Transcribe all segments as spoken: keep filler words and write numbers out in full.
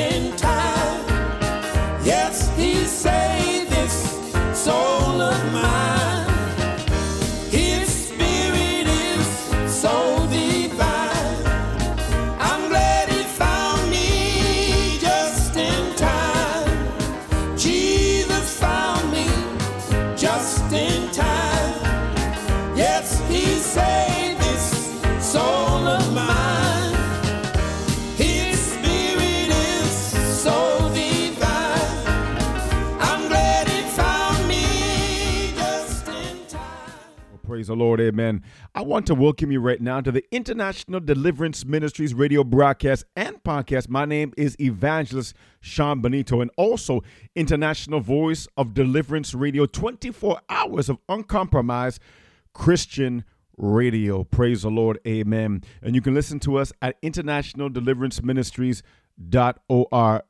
in time. Yes, he saved this soul of mine. His spirit is so divine. I'm glad he found me just in time. Jesus found me just in time. Yes, he saved this soul of mine. Praise the Lord, amen. I want to welcome you right now to the International Deliverance Ministries radio broadcast and podcast. My name is Evangelist Sean Bonitto, and also International Voice of Deliverance Radio, twenty-four hours of uncompromised Christian radio. Praise the Lord, amen. And you can listen to us at international deliverance ministries dot org.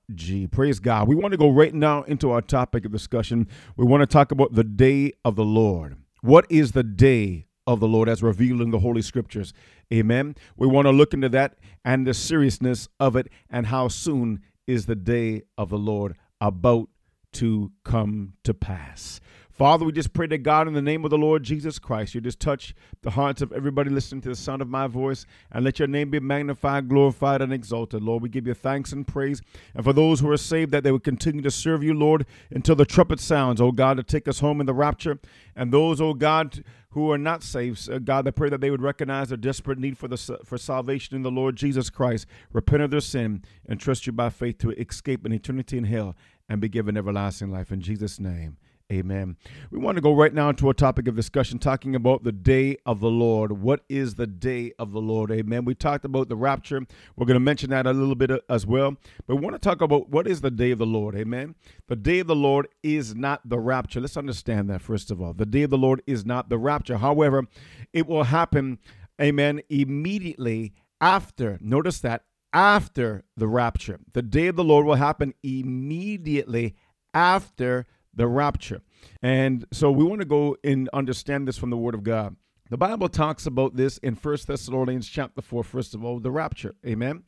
Praise God. We want to go right now into our topic of discussion. We want to talk about the day of the Lord. What is the day of the Lord as revealed in the Holy Scriptures? Amen. We want to look into that and the seriousness of it and how soon is the day of the Lord about to come to pass. Father, we just pray to God in the name of the Lord Jesus Christ. You just touch the hearts of everybody listening to the sound of my voice, and let your name be magnified, glorified, and exalted. Lord, we give you thanks and praise. And for those who are saved, that they would continue to serve you, Lord, until the trumpet sounds, oh God, to take us home in the rapture. And those, oh God, who are not saved, God, I pray that they would recognize their desperate need for the for salvation in the Lord Jesus Christ, repent of their sin, and trust you by faith to escape an eternity in hell and be given everlasting life. In Jesus' name. Amen. We want to go right now to a topic of discussion, talking about the day of the Lord. What is the day of the Lord? Amen. We talked about the rapture. We're going to mention that a little bit as well. But we want to talk about what is the day of the Lord? Amen. The day of the Lord is not the rapture. Let's understand that first of all. The day of the Lord is not the rapture. However, it will happen, amen, immediately after. Notice that, after the rapture. The day of the Lord will happen immediately after the rapture. And so we want to go and understand this from the Word of God. The Bible talks about this in First Thessalonians chapter four, first of all, the rapture. Amen.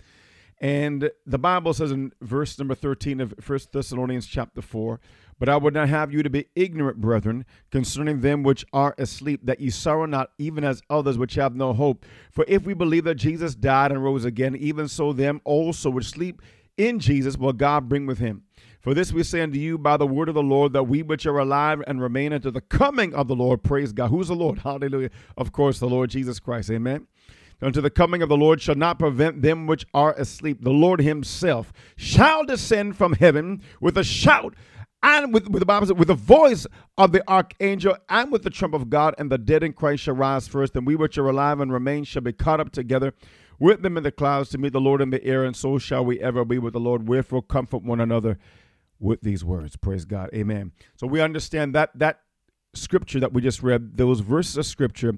And the Bible says in verse number thirteen of First Thessalonians chapter four, but I would not have you to be ignorant, brethren, concerning them which are asleep, that ye sorrow not, even as others which have no hope. For if we believe that Jesus died and rose again, even so them also which sleep in Jesus will God bring with him. For this we say unto you by the word of the Lord, that we which are alive and remain unto the coming of the Lord, praise God. Who's the Lord? Hallelujah. Of course, the Lord Jesus Christ. Amen. Unto the coming of the Lord shall not prevent them which are asleep. The Lord himself shall descend from heaven with a shout, and with, with the Bible says, with the voice of the archangel, and with the trump of God, and the dead in Christ shall rise first, and we which are alive and remain shall be caught up together with them in the clouds to meet the Lord in the air, and so shall we ever be with the Lord. Wherefore comfort one another with these words. Praise God. Amen. So we understand that that scripture that we just read, those verses of scripture,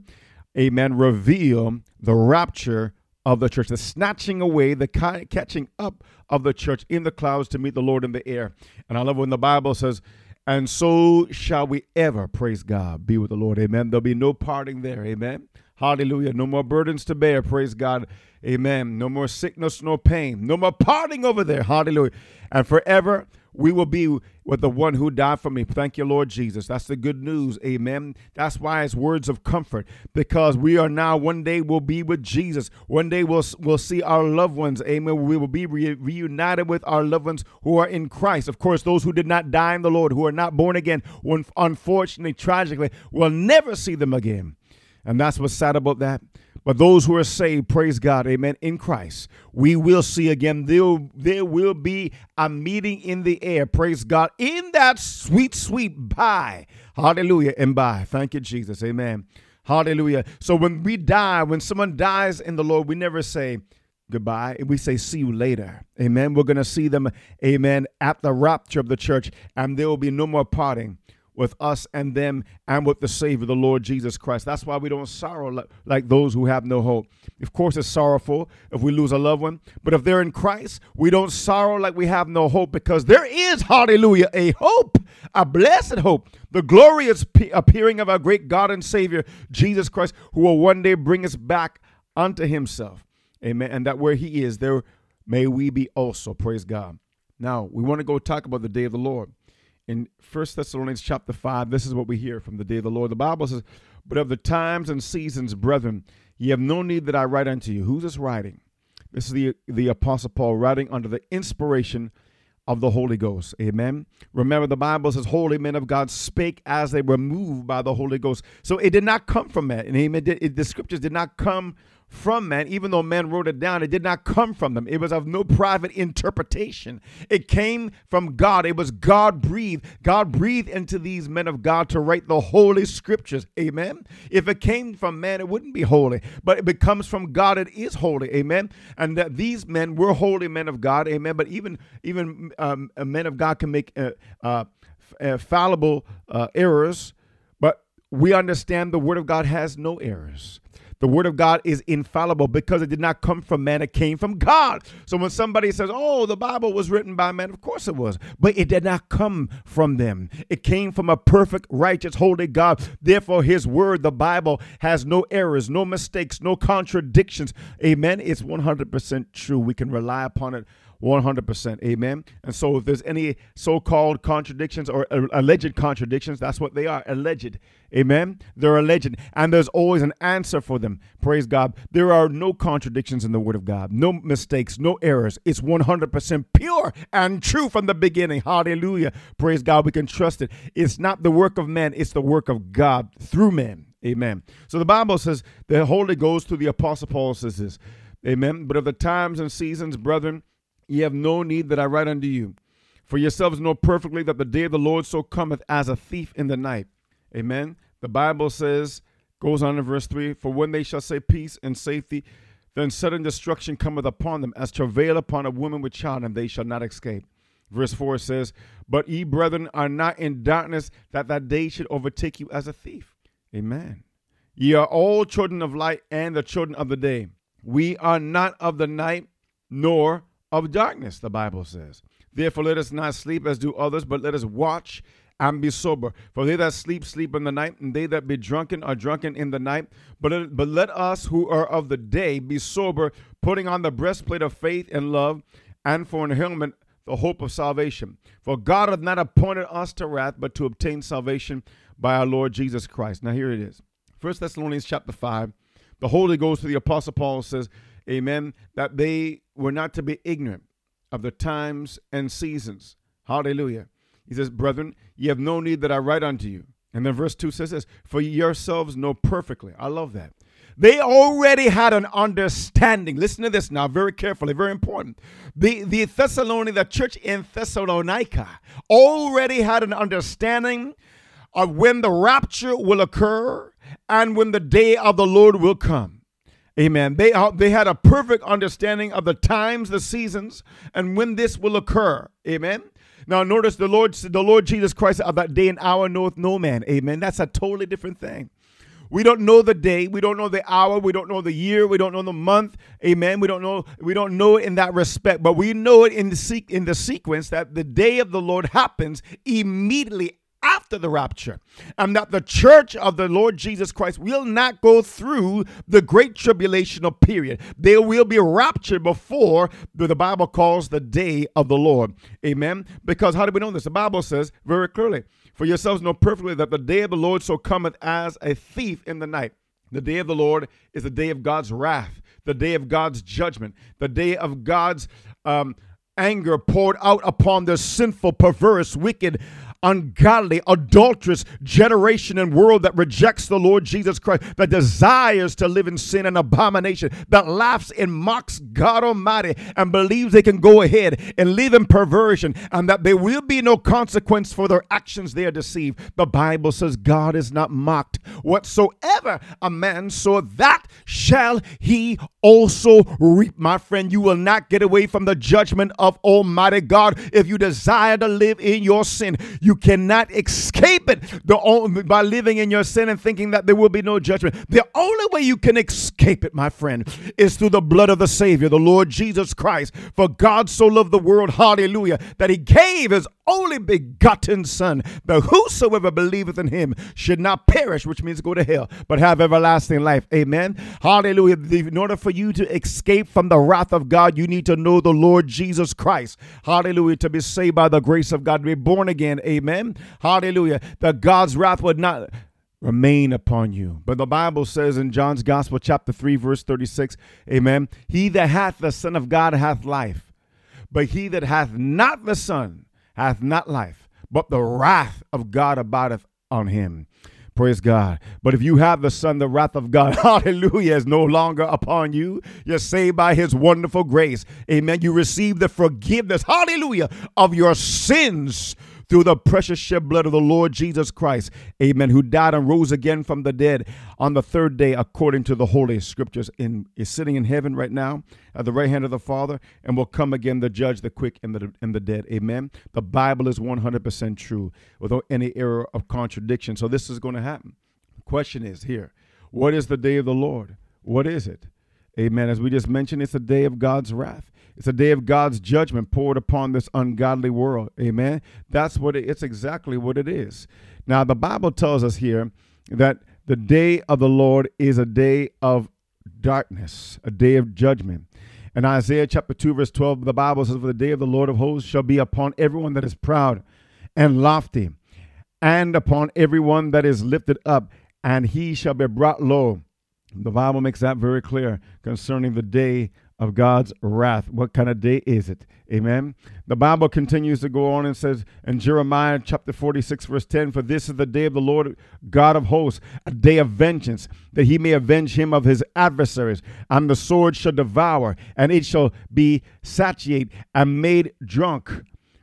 amen, reveal the rapture of the church, the snatching away, the catching up of the church in the clouds to meet the Lord in the air. And I love when the Bible says, and so shall we ever, praise God, be with the Lord. Amen. There'll be no parting there. Amen. Hallelujah. No more burdens to bear. Praise God. Amen. No more sickness, no pain. No more parting over there. Hallelujah. And forever we will be with the one who died for me. Thank you, Lord Jesus. That's the good news. Amen. That's why it's words of comfort, because we are now, one day we'll be with Jesus. One day we'll, we'll see our loved ones. Amen. We will be re- reunited with our loved ones who are in Christ. Of course, those who did not die in the Lord, who are not born again, who unfortunately, tragically, will never see them again. And that's what's sad about that. But those who are saved, praise God, amen, in Christ, we will see again. There, there will be a meeting in the air, praise God, in that sweet, sweet bye. Hallelujah, and bye. Thank you, Jesus, amen. Hallelujah. So when we die, when someone dies in the Lord, we never say goodbye. We say, see you later, amen. We're going to see them, amen, at the rapture of the church, and there will be no more parting with us and them and with the Savior, the Lord Jesus Christ. That's why we don't sorrow like those who have no hope. Of course, it's sorrowful if we lose a loved one, but if they're in Christ, we don't sorrow like we have no hope, because there is, hallelujah, a hope, a blessed hope, the glorious appearing of our great God and Savior, Jesus Christ, who will one day bring us back unto himself. Amen. And that where he is, there may we be also. Praise God. Now, we want to go talk about the day of the Lord. In First Thessalonians chapter five, this is what we hear from the day of the Lord. The Bible says, "But of the times and seasons, brethren, ye have no need that I write unto you." Who's this writing? This is the, the Apostle Paul writing under the inspiration of the Holy Ghost. Amen. Remember, the Bible says, holy men of God spake as they were moved by the Holy Ghost. So it did not come from man. Amen. It, it, the scriptures did not come from man. Even though man wrote it down, it did not come from them. It was of no private interpretation. It came from God. It was God breathed. God breathed into these men of God to write the holy scriptures. Amen. If it came from man, it wouldn't be holy, but if it comes from God, it is holy. Amen. And that these men were holy men of God. Amen. But even even um, men of God can make uh, uh, uh, fallible uh, errors, but we understand the word of God has no errors. The word of God is infallible because it did not come from man. It came from God. So when somebody says, oh, the Bible was written by man, of course it was, but it did not come from them. It came from a perfect, righteous, holy God. Therefore, his word, the Bible, has no errors, no mistakes, no contradictions. Amen. It's one hundred percent true. We can rely upon it one hundred percent. Amen. And so if there's any so-called contradictions or uh, alleged contradictions, that's what they are, alleged. Amen. They're alleged. And there's always an answer for them. Praise God. There are no contradictions in the word of God. No mistakes, no errors. It's one hundred percent pure and true from the beginning. Hallelujah. Praise God. We can trust it. It's not the work of man. It's the work of God through man. Amen. So the Bible says the Holy Ghost through the Apostle Paul says this. Amen. But of the times and seasons, brethren, ye have no need that I write unto you, for yourselves know perfectly that the day of the Lord so cometh as a thief in the night. Amen. The Bible says, goes on in verse three, for when they shall say peace and safety, then sudden destruction cometh upon them as travail upon a woman with child, and they shall not escape. Verse four says, but ye brethren are not in darkness that that day should overtake you as a thief. Amen. Ye are all children of light and the children of the day. We are not of the night nor of darkness, the Bible says. Therefore, let us not sleep as do others, but let us watch and be sober. For they that sleep, sleep in the night, and they that be drunken are drunken in the night. But let, but let us who are of the day be sober, putting on the breastplate of faith and love, and for an helmet the hope of salvation. For God hath not appointed us to wrath, but to obtain salvation by our Lord Jesus Christ. Now here it is. First Thessalonians chapter five, the Holy Ghost to the Apostle Paul says, amen, that they were not to be ignorant of the times and seasons. Hallelujah. He says, brethren, ye have no need that I write unto you. And then verse two says this, for yourselves know perfectly. I love that. They already had an understanding. Listen to this now very carefully, very important. The, the Thessalonians, the church in Thessalonica already had an understanding of when the rapture will occur and when the day of the Lord will come. Amen. They are, they had a perfect understanding of the times, the seasons, and when this will occur. Amen. Now, notice the Lord, the Lord Jesus Christ of that day and hour knoweth no man. Amen. That's a totally different thing. We don't know the day. We don't know the hour. We don't know the year. We don't know the month. Amen. We don't know. We don't know it in that respect, but we know it in the se- in the sequence that the day of the Lord happens immediately after the rapture, and that the church of the Lord Jesus Christ will not go through the great tribulational period. They will be raptured before the Bible calls the day of the Lord. Amen. Because how do we know this? The Bible says very clearly, for yourselves know perfectly that the day of the Lord so cometh as a thief in the night. The day of the Lord is the day of God's wrath, the day of God's judgment, the day of God's um, anger poured out upon the sinful, perverse, wicked, ungodly, adulterous generation and world that rejects the Lord Jesus Christ, that desires to live in sin and abomination, that laughs and mocks God Almighty and believes they can go ahead and live in perversion and that there will be no consequence for their actions. They are deceived. The Bible says God is not mocked. Whatsoever a man soweth, that shall he also reap. My friend, you will not get away from the judgment of Almighty God if you desire to live in your sin. You You cannot escape it the only, by living in your sin and thinking that there will be no judgment. The only way you can escape it, my friend, is through the blood of the Savior, the Lord Jesus Christ. For God so loved the world, hallelujah, that he gave his only begotten Son, that whosoever believeth in him should not perish, which means go to hell, but have everlasting life. Amen. Hallelujah. In order for you to escape from the wrath of God, you need to know the Lord Jesus Christ. Hallelujah. To be saved by the grace of God, to be born again. Amen. Hallelujah. That God's wrath would not remain upon you. But the Bible says in John's Gospel, chapter three, verse thirty-six, amen, he that hath the Son of God hath life, but he that hath not the Son hath not life, but the wrath of God abideth on him. Praise God. But if you have the Son, the wrath of God, hallelujah, is no longer upon you. You're saved by his wonderful grace. Amen. You receive the forgiveness, hallelujah, of your sins through the precious shed blood of the Lord Jesus Christ, amen, who died and rose again from the dead on the third day according to the Holy Scriptures, and is sitting in heaven right now at the right hand of the Father, and will come again to judge the quick and the and the dead, amen. The Bible is one hundred percent true without any error of contradiction, so this is going to happen. The question is here, what is the day of the Lord? What is it? Amen. As we just mentioned, it's a day of God's wrath. It's a day of God's judgment poured upon this ungodly world. Amen. That's what it, it's exactly what it is. Now, the Bible tells us here that the day of the Lord is a day of darkness, a day of judgment. In Isaiah chapter two, verse twelve, the Bible says, for the day of the Lord of hosts shall be upon everyone that is proud and lofty, and upon everyone that is lifted up, and he shall be brought low. The Bible makes that very clear concerning the day of God's wrath. What kind of day is it? Amen. The Bible continues to go on and says in Jeremiah chapter forty-six, verse ten, for this is the day of the Lord God of hosts, a day of vengeance, that he may avenge him of his adversaries. And the sword shall devour, and it shall be satiate and made drunk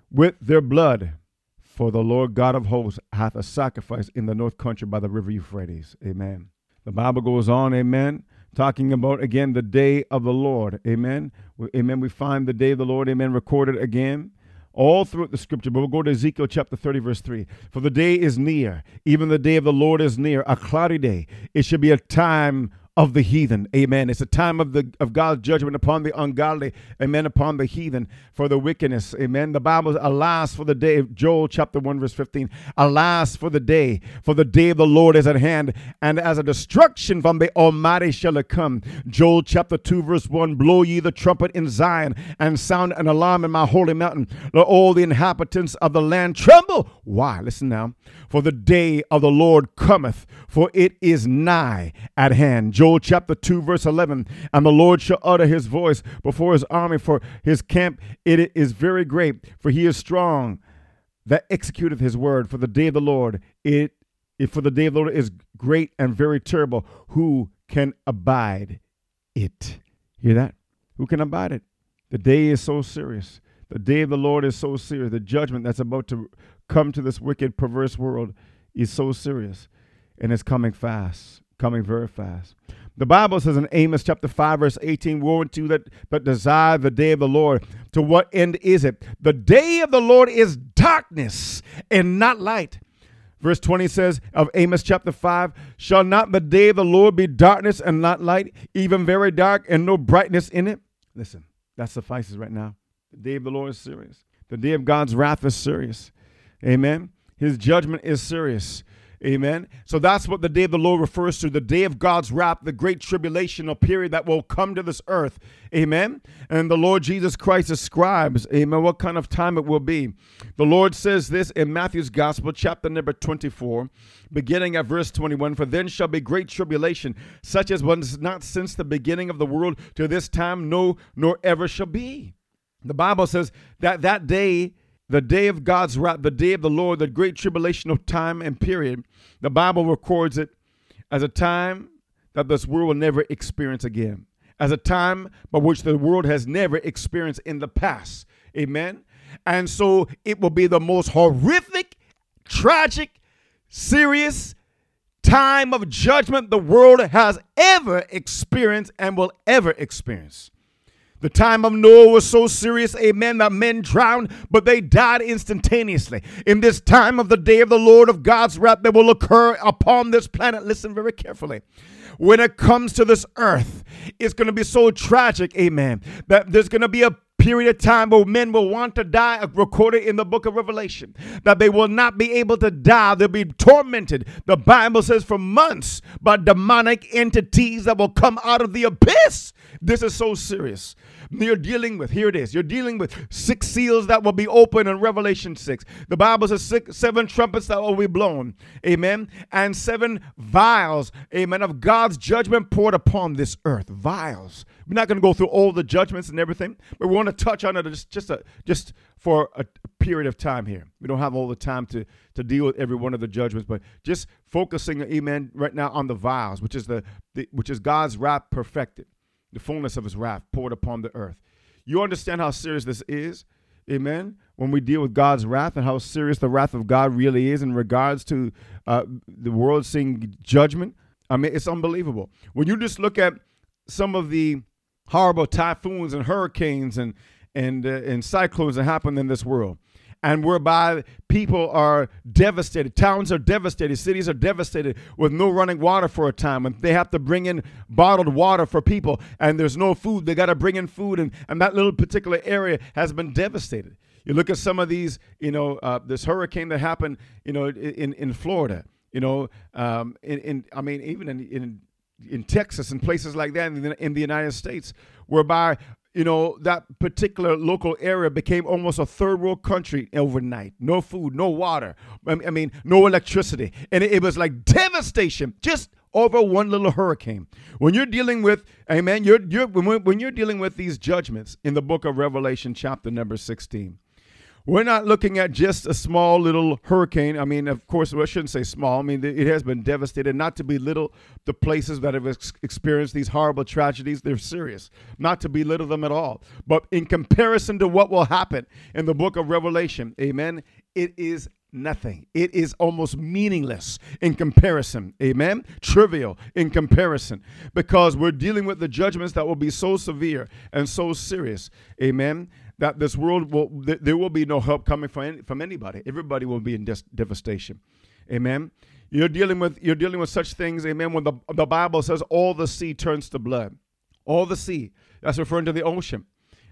with their blood. For the Lord God of hosts hath a sacrifice in the north country by the river Euphrates. Amen. The Bible goes on, amen, talking about, again, the day of the Lord, amen. We, amen, we find the day of the Lord, amen, recorded again all throughout the Scripture. But we'll go to Ezekiel chapter thirty, verse three. For the day is near, even the day of the Lord is near, a cloudy day. It should be a time of the heathen, amen. It's a time of the of God's judgment upon the ungodly, amen, upon the heathen for the wickedness, amen. The Bible, alas for the day, of Joel chapter one, verse fifteen, alas for the day, for the day of the Lord is at hand, and as a destruction from the Almighty shall it come. Joel chapter two, verse one, blow ye the trumpet in Zion, and sound an alarm in my holy mountain. Let all the inhabitants of the land tremble. Why? Listen now. For the day of the Lord cometh, for it is nigh at hand. Joel chapter two, verse eleven, and the Lord shall utter his voice before his army, for his camp it is very great, for he is strong that executeth his word. For the day of the Lord, it, it for the day of the Lord is great and very terrible. Who can abide it? Hear that? Who can abide it? The day is so serious. The day of the Lord is so serious. The judgment that's about to come to this wicked, perverse world is so serious, and it's coming fast. Coming very fast. The Bible says in Amos chapter five, verse eighteen, woe unto you that but desire the day of the Lord. To what end is it? The day of the Lord is darkness and not light. Verse twenty says of Amos chapter five, shall not the day of the Lord be darkness and not light, even very dark and no brightness in it? Listen, that suffices right now. The day of the Lord is serious. The day of God's wrath is serious. Amen. His judgment is serious. Amen. So that's what the day of the Lord refers to, the day of God's wrath, the great tribulational period that will come to this earth. Amen. And the Lord Jesus Christ describes, amen, what kind of time it will be. The Lord says this in Matthew's Gospel, chapter number twenty-four, beginning at verse twenty-one, for then shall be great tribulation, such as was not since the beginning of the world to this time, no, nor ever shall be. The Bible says that that day, the day of God's wrath, the day of the Lord, the great tribulation of time and period, the Bible records it as a time that this world will never experience again, as a time by which the world has never experienced in the past. Amen. And so it will be the most horrific, tragic, serious time of judgment the world has ever experienced and will ever experience. The time of Noah was so serious, amen, that men drowned, but they died instantaneously. In this time of the day of the Lord of God's wrath that will occur upon this planet, listen very carefully. When it comes to this earth, it's going to be so tragic, amen, that there's going to be a period of time where men will want to die, recorded in the book of Revelation, that they will not be able to die. They'll be tormented, the Bible says, for months by demonic entities that will come out of the abyss. This is so serious. You're dealing with, here it is, you're dealing with six seals that will be opened in Revelation six. The Bible says six, seven trumpets that will be blown, amen, and seven vials, amen, of God's judgment poured upon this earth. Vials. We're not going to go through all the judgments and everything, but we want to touch on it just, just, a, just for a period of time here. We don't have all the time to, to deal with every one of the judgments, but just focusing, amen, right now on the vials, which is, the, the, which is God's wrath perfected. The fullness of his wrath poured upon the earth. You understand how serious this is, amen, when we deal with God's wrath and how serious the wrath of God really is in regards to uh, the world seeing judgment. I mean, it's unbelievable. When you just look at some of the horrible typhoons and hurricanes and, and, uh, and cyclones that happen in this world, and whereby people are devastated, towns are devastated, cities are devastated with no running water for a time, and they have to bring in bottled water for people, and there's no food, they got to bring in food, and, and that little particular area has been devastated. You look at some of these, you know, uh, this hurricane that happened, you know, in, in Florida, you know, um, in, in I mean, even in, in, in Texas and places like that in the, in the United States, whereby you know, that particular local area became almost a third world country overnight. No food, no water. I mean, no electricity. And it was like devastation just over one little hurricane. When you're dealing with, amen, you're, you're, when you're dealing with these judgments in the book of Revelation, chapter number sixteen, we're not looking at just a small little hurricane. I mean, of course, well, I shouldn't say small. I mean, it has been devastated. Not to belittle the places that have ex- experienced these horrible tragedies. They're serious. Not to belittle them at all. But in comparison to what will happen in the book of Revelation, amen, it is nothing. It is almost meaningless in comparison. Amen. Trivial in comparison, because we're dealing with the judgments that will be so severe and so serious. Amen. That this world will, th- there will be no help coming from any, from anybody. Everybody will be in des- devastation. Amen. You're dealing with, you're dealing with such things. Amen. When the, the Bible says all the sea turns to blood, all the sea, that's referring to the ocean.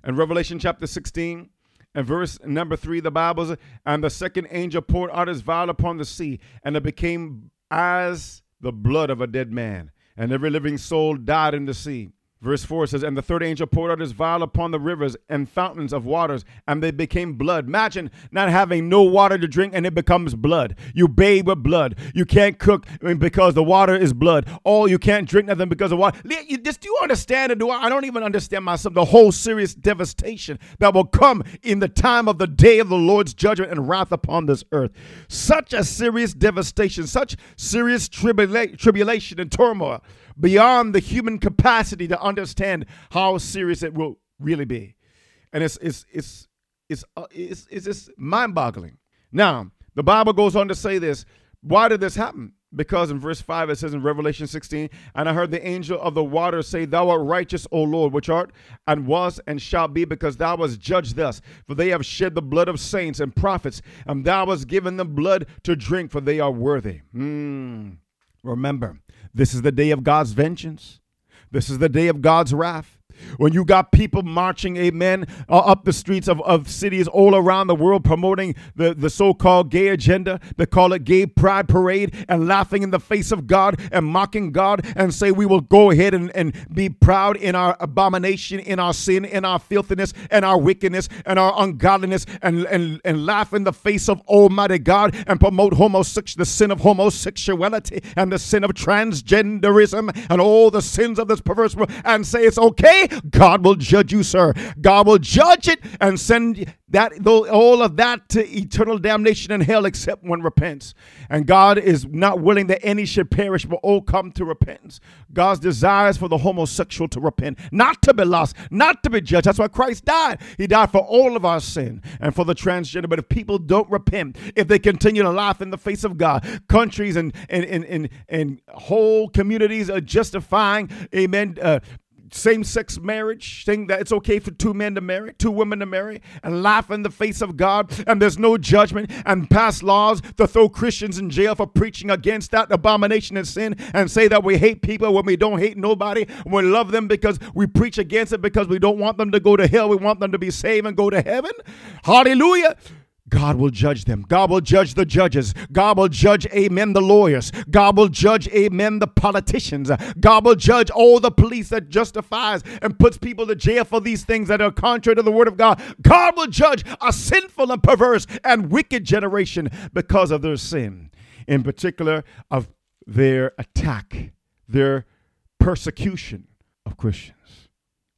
And Revelation chapter sixteen, and verse number three, the Bible says, and the second angel poured out his vial upon the sea, and it became as the blood of a dead man, and every living soul died in the sea. Verse four says, and the third angel poured out his vial upon the rivers and fountains of waters, and they became blood. Imagine not having no water to drink, and it becomes blood. You bathe with blood. You can't cook because the water is blood. Oh, you can't drink nothing because of water. You just, do you understand? Or do I, I don't even understand myself, the whole serious devastation that will come in the time of the day of the Lord's judgment and wrath upon this earth. Such a serious devastation, such serious tribula- tribulation and turmoil, beyond the human capacity to understand how serious it will really be. And it's it's it's it's uh, it's, it's just mind-boggling. Now, the Bible goes on to say this. Why did this happen? Because in verse five, it says in Revelation sixteen, and I heard the angel of the water say, thou art righteous, O Lord, which art and was and shall be, because thou wast judged thus. For they have shed the blood of saints and prophets, and thou wast given them blood to drink, for they are worthy. Mm. Remember, this is the day of God's vengeance. This is the day of God's wrath. When you got people marching, amen, up the streets of, of cities all around the world promoting the, the so-called gay agenda, they call it gay pride parade, and laughing in the face of God and mocking God and say we will go ahead and, and be proud in our abomination, in our sin, in our filthiness, and our wickedness, and our ungodliness, and, and, and laugh in the face of Almighty God and promote homosexuality, the sin of homosexuality and the sin of transgenderism and all the sins of this perverse world, and say it's okay. God will judge you, sir. God will judge it and send that all of that to eternal damnation and hell, except one repents. And God is not willing that any should perish, but all come to repentance. God's desire is for the homosexual to repent, not to be lost, not to be judged. That's why Christ died. He died for all of our sin and for the transgender. But if people don't repent, if they continue to laugh in the face of God, countries and and and and, and whole communities are justifying, amen, uh, same-sex marriage, saying that it's okay for two men to marry, two women to marry, and laugh in the face of God, and there's no judgment, and pass laws to throw Christians in jail for preaching against that abomination and sin, and say that we hate people when we don't hate nobody, and we love them because we preach against it because we don't want them to go to hell, we want them to be saved and go to heaven. Hallelujah. God will judge them. God will judge the judges. God will judge, amen, the lawyers. God will judge, amen, the politicians. God will judge all the police that justifies and puts people to jail for these things that are contrary to the word of God. God will judge a sinful and perverse and wicked generation because of their sin, in particular of their attack, their persecution of Christians.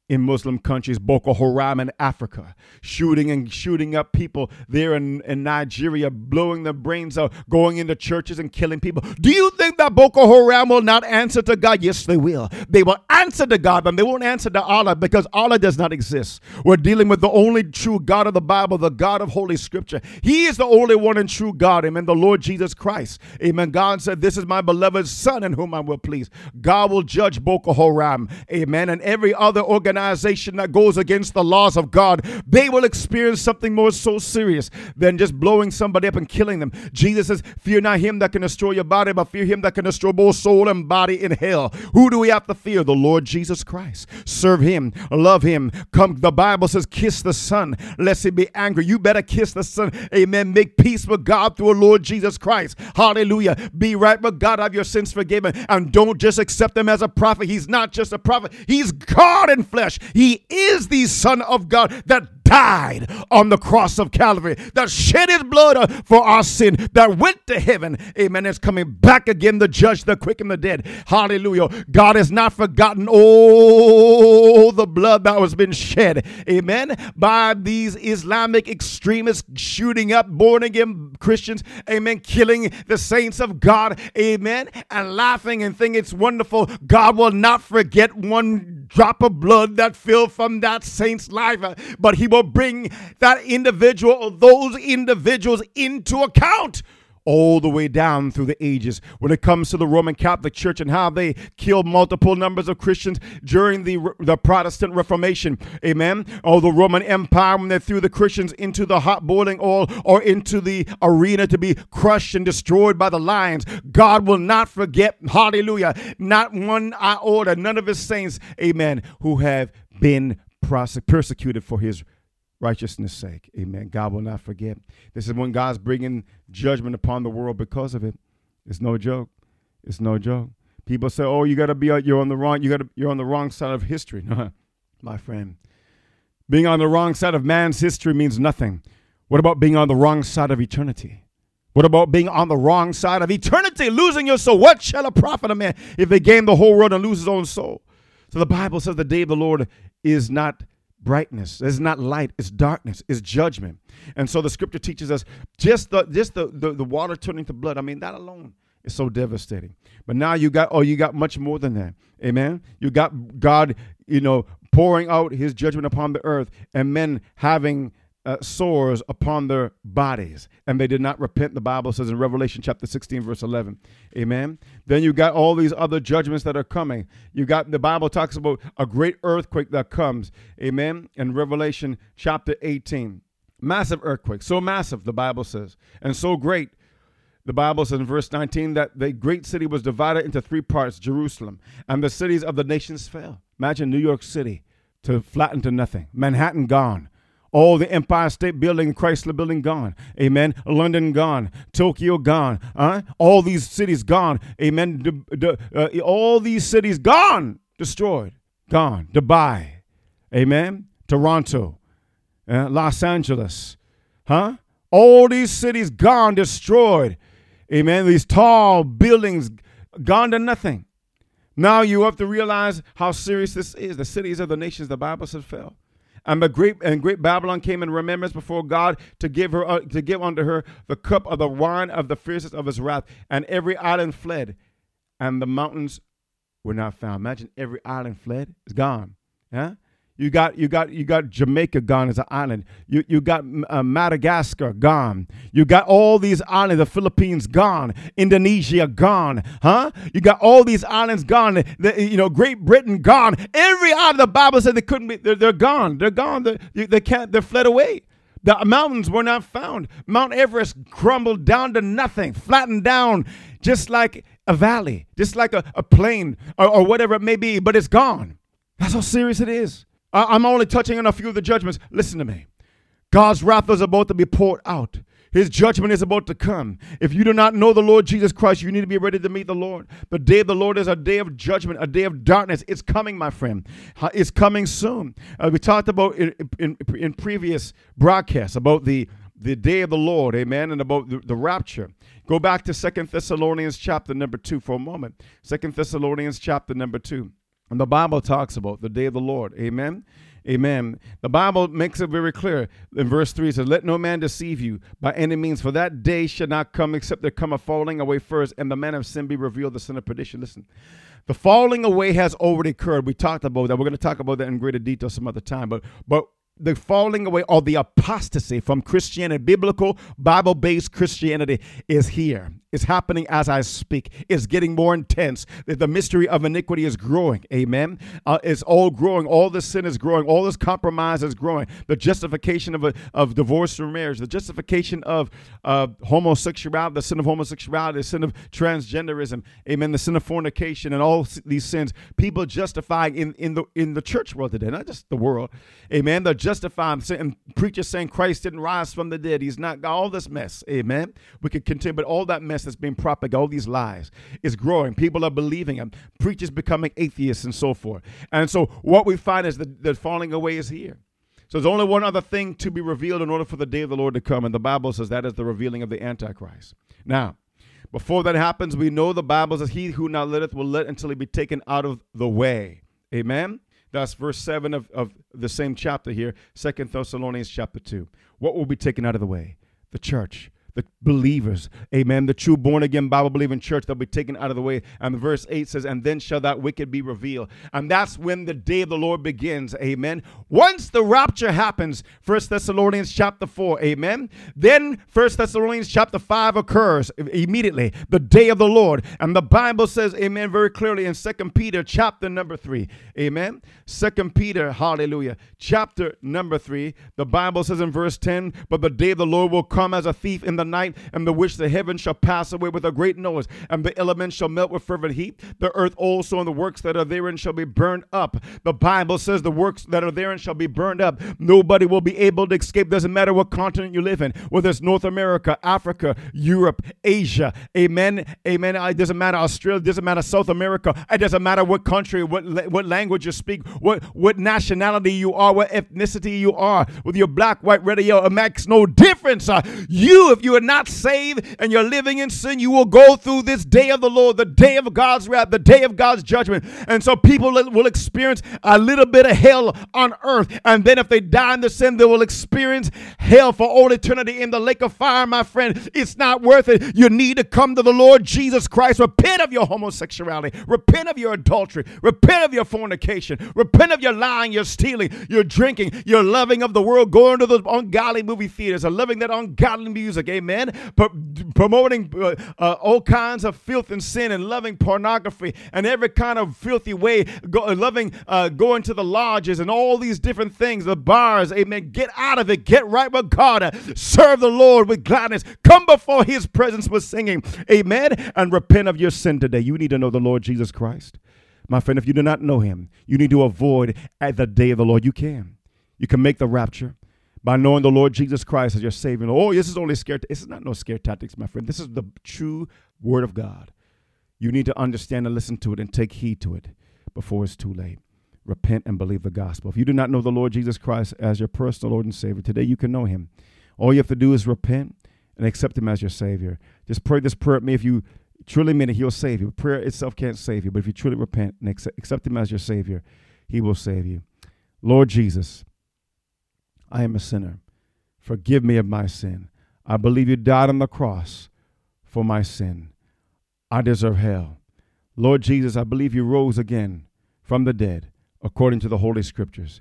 In Muslim countries, Boko Haram in Africa, shooting and shooting up people there in, in Nigeria, blowing their brains out, going into churches and killing people. Do you think that Boko Haram will not answer to God? Yes, they will. They will answer to God, but they won't answer to Allah, because Allah does not exist. We're dealing with the only true God of the Bible, the God of Holy Scripture. He is the only one and true God, amen, the Lord Jesus Christ. Amen. God said, this is my beloved son in whom I will please. God will judge Boko Haram, amen, and every other organization that goes against the laws of God. They will experience something more so serious than just blowing somebody up and killing them. Jesus says, fear not him that can destroy your body, but fear him that can destroy both soul and body in hell. Who do we have to fear? The Lord Jesus Christ. Serve him, love him. Come, the Bible says, kiss the Son, lest he be angry. You better kiss the Son. Amen. Make peace with God through our Lord Jesus Christ. Hallelujah. Be right with God, have your sins forgiven, and don't just accept him as a prophet. He's not just a prophet. He's God in flesh. He is the Son of God that died on the cross of Calvary, that shed his blood for our sin, that went to heaven. Amen. It's coming back again to judge the quick and the dead. Hallelujah. God has not forgotten all the blood that has been shed. Amen. By these Islamic extremists shooting up born again Christians. Amen. Killing the saints of God. Amen. And laughing and thinking it's wonderful. God will not forget one drop of blood that fell from that saint's life, but he will bring that individual or those individuals into account all the way down through the ages. When it comes to the Roman Catholic Church and how they killed multiple numbers of Christians during the the Protestant Reformation, amen, or the Roman Empire, when they threw the Christians into the hot boiling oil or into the arena to be crushed and destroyed by the lions. God will not forget, hallelujah, not one iota, none of his saints, amen, who have been prose- persecuted for his righteousness' sake. Amen. God will not forget. This is when God's bringing judgment upon the world because of it. It's no joke. It's no joke. People say, "Oh, you got to be you're on the wrong you got to you're on the wrong side of history." No, my friend, being on the wrong side of man's history means nothing. What about being on the wrong side of eternity? What about being on the wrong side of eternity, losing your soul? What shall it profit a man if they gain the whole world and lose his own soul? So the Bible says the day of the Lord is not brightness. It's not light. It's darkness. It's judgment. And so the scripture teaches us just the just the, the, the water turning to blood. I mean, that alone is so devastating. But now you got, oh, you got much more than that. Amen. You got God, you know, pouring out his judgment upon the earth and men having uh, sores upon their bodies. And they did not repent. The Bible says in Revelation chapter sixteen, verse eleven. Amen. Then you got all these other judgments that are coming. You got, the Bible talks about a great earthquake that comes. Amen. In Revelation chapter eighteen. Massive earthquake. So massive, the Bible says. And so great. The Bible says in verse nineteen that the great city was divided into three parts, Jerusalem. And the cities of the nations fell. Imagine New York City to flatten to nothing. Manhattan gone. All the Empire State Building, Chrysler Building gone. Amen. London gone. Tokyo gone. Huh? All these cities gone. Amen. D- d- uh, all these cities gone. Destroyed. Gone. Dubai. Amen. Toronto. Uh, Los Angeles. Huh? All these cities gone. Destroyed. Amen. These tall buildings gone to nothing. Now you have to realize how serious this is. The cities of the nations, the Bible says, fell. And the great and great Babylon came in remembrance before God to give her uh, to give unto her the cup of the wine of the fierceness of his wrath. And every island fled, and the mountains were not found. Imagine every island fled. It's gone. Yeah? You got you got you got Jamaica gone as an island. You you got uh, Madagascar gone. You got all these islands. The Philippines gone. Indonesia gone. Huh? You got all these islands gone. The, you know, Great Britain gone. Every island the Bible said they couldn't be. They're, they're gone. They're gone. They're, they can't. They fled away. The mountains were not found. Mount Everest crumbled down to nothing, flattened down, just like a valley, just like a, a plain or, or whatever it may be. But it's gone. That's how serious it is. I'm only touching on a few of the judgments. Listen to me. God's wrath is about to be poured out. His judgment is about to come. If you do not know the Lord Jesus Christ, you need to be ready to meet the Lord. The day of the Lord is a day of judgment, a day of darkness. It's coming, my friend. It's coming soon. Uh, we talked about in, in, in previous broadcasts about the, the day of the Lord, amen, and about the, the rapture. Go back to Second Thessalonians chapter number two for a moment. Second Thessalonians chapter number two. And the Bible talks about the day of the Lord. Amen. Amen. The Bible makes it very clear in verse three. It says, let no man deceive you by any means, for that day shall not come except there come a falling away first, and the man of sin be revealed, the son of perdition. Listen, the falling away has already occurred. We talked about that. We're going to talk about that in greater detail some other time. But but the falling away or the apostasy from Christianity, biblical, Bible-based Christianity is here. It's happening as I speak. It's getting more intense. The mystery of iniquity is growing. Amen. Uh, it's all growing. All this sin is growing. All this compromise is growing. The justification of a, of divorce from marriage, the justification of uh, homosexuality, the sin of homosexuality, the sin of transgenderism, amen, the sin of fornication and all these sins. People justifying in, in, the, in the church world today, not just the world. Amen. They're justifying and preachers saying Christ didn't rise from the dead. He's not. All this mess. Amen. We could continue, but all that mess that's being propagated, all these lies, is growing. People are believing them. Preachers becoming atheists and so forth. And so what we find is that the falling away is here. So there's only one other thing to be revealed in order for the day of the Lord to come, and the Bible says that is the revealing of the Antichrist. Now, before that happens, we know the Bible says, he who now letteth will let until he be taken out of the way. Amen? That's verse seven of, of the same chapter here, Second Thessalonians chapter two. What will be taken out of the way? The church. The believers, amen, the true born-again Bible-believing church that will be taken out of the way. And verse eight says, and then shall that wicked be revealed. And that's when the day of the Lord begins, amen. Once the rapture happens, First Thessalonians chapter four, amen. Then First Thessalonians chapter five occurs immediately, the day of the Lord. And the Bible says, amen, very clearly in Second Peter chapter number three, amen. Second Peter, hallelujah, chapter number three, the Bible says in verse ten, but the day of the Lord will come as a thief in the night, and the which the heavens shall pass away with a great noise, and the elements shall melt with fervent heat. The earth also and the works that are therein shall be burned up. The Bible says the works that are therein shall be burned up. Nobody will be able to escape. Doesn't matter what continent you live in, whether it's North America, Africa, Europe, Asia, amen, amen. It doesn't matter Australia, it doesn't matter South America, it doesn't matter what country, what what language you speak, what what nationality you are, what ethnicity you are, whether you're black, white, red, or yellow, it makes no difference. You, if you are not saved and you're living in sin, you will go through this day of the Lord, the day of God's wrath, the day of God's judgment. And so people will experience a little bit of hell on earth. And then if they die in the sin, they will experience hell for all eternity in the lake of fire, my friend. It's not worth it. You need to come to the Lord Jesus Christ. Repent of your homosexuality. Repent of your adultery. Repent of your fornication. Repent of your lying, your stealing, your drinking, your loving of the world, going to those ungodly movie theaters, or loving that ungodly music. Amen. P- promoting uh, uh, all kinds of filth and sin, and loving pornography and every kind of filthy way, go, uh, loving uh, going to the lodges and all these different things, the bars. Amen. Get out of it. Get right with God. Uh, serve the Lord with gladness. Come before his presence with singing. Amen. And repent of your sin today. You need to know the Lord Jesus Christ. My friend, if you do not know him, you need to avoid at the day of the Lord. You can. You can make the rapture by knowing the Lord Jesus Christ as your Savior. Oh, this is only scare. T- this is not no scare tactics, my friend. This is the true word of God. You need to understand and listen to it and take heed to it before it's too late. Repent and believe the gospel. If you do not know the Lord Jesus Christ as your personal Lord and Savior, today you can know him. All you have to do is repent and accept him as your Savior. Just pray this prayer at me. If you truly mean it, he'll save you. Prayer itself can't save you, but if you truly repent and accept him as your Savior, he will save you. Lord Jesus, I am a sinner. Forgive me of my sin. I believe you died on the cross for my sin. I deserve hell. Lord Jesus, I believe you rose again from the dead according to the Holy Scriptures.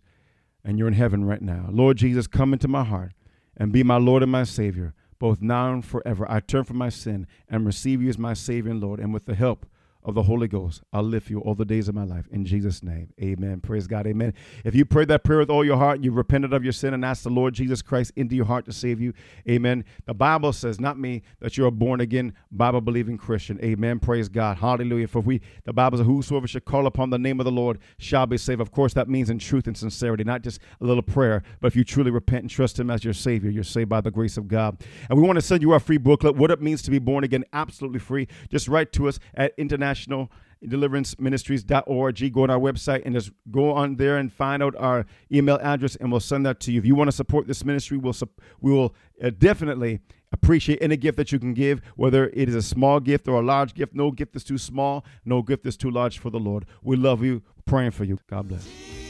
and you're in heaven right now. Lord Jesus, come into my heart and be my Lord and my Savior, both now and forever. I turn from my sin and receive you as my Savior and Lord. And with the help of the Holy Ghost, I'll live for you all the days of my life. In Jesus' name, amen. Praise God, amen. If you prayed that prayer with all your heart and you repented of your sin and asked the Lord Jesus Christ into your heart to save you, amen. The Bible says, not me, that you're a born-again, Bible-believing Christian. Amen. Praise God. Hallelujah. For we, the Bible says, whosoever shall call upon the name of the Lord shall be saved. Of course, that means in truth and sincerity, not just a little prayer, but if you truly repent and trust him as your Savior, you're saved by the grace of God. And we want to send you our free booklet, What It Means to Be Born Again, absolutely free. Just write to us at International International Deliverance Ministries dot org. Go on our website and just go on there and find out our email address, and we'll send that to you. If you want to support this ministry, we'll su- we will uh, definitely appreciate any gift that you can give, whether it is a small gift or a large gift. No gift is too small. No gift is too large for the Lord. We love you. Praying for you. God bless.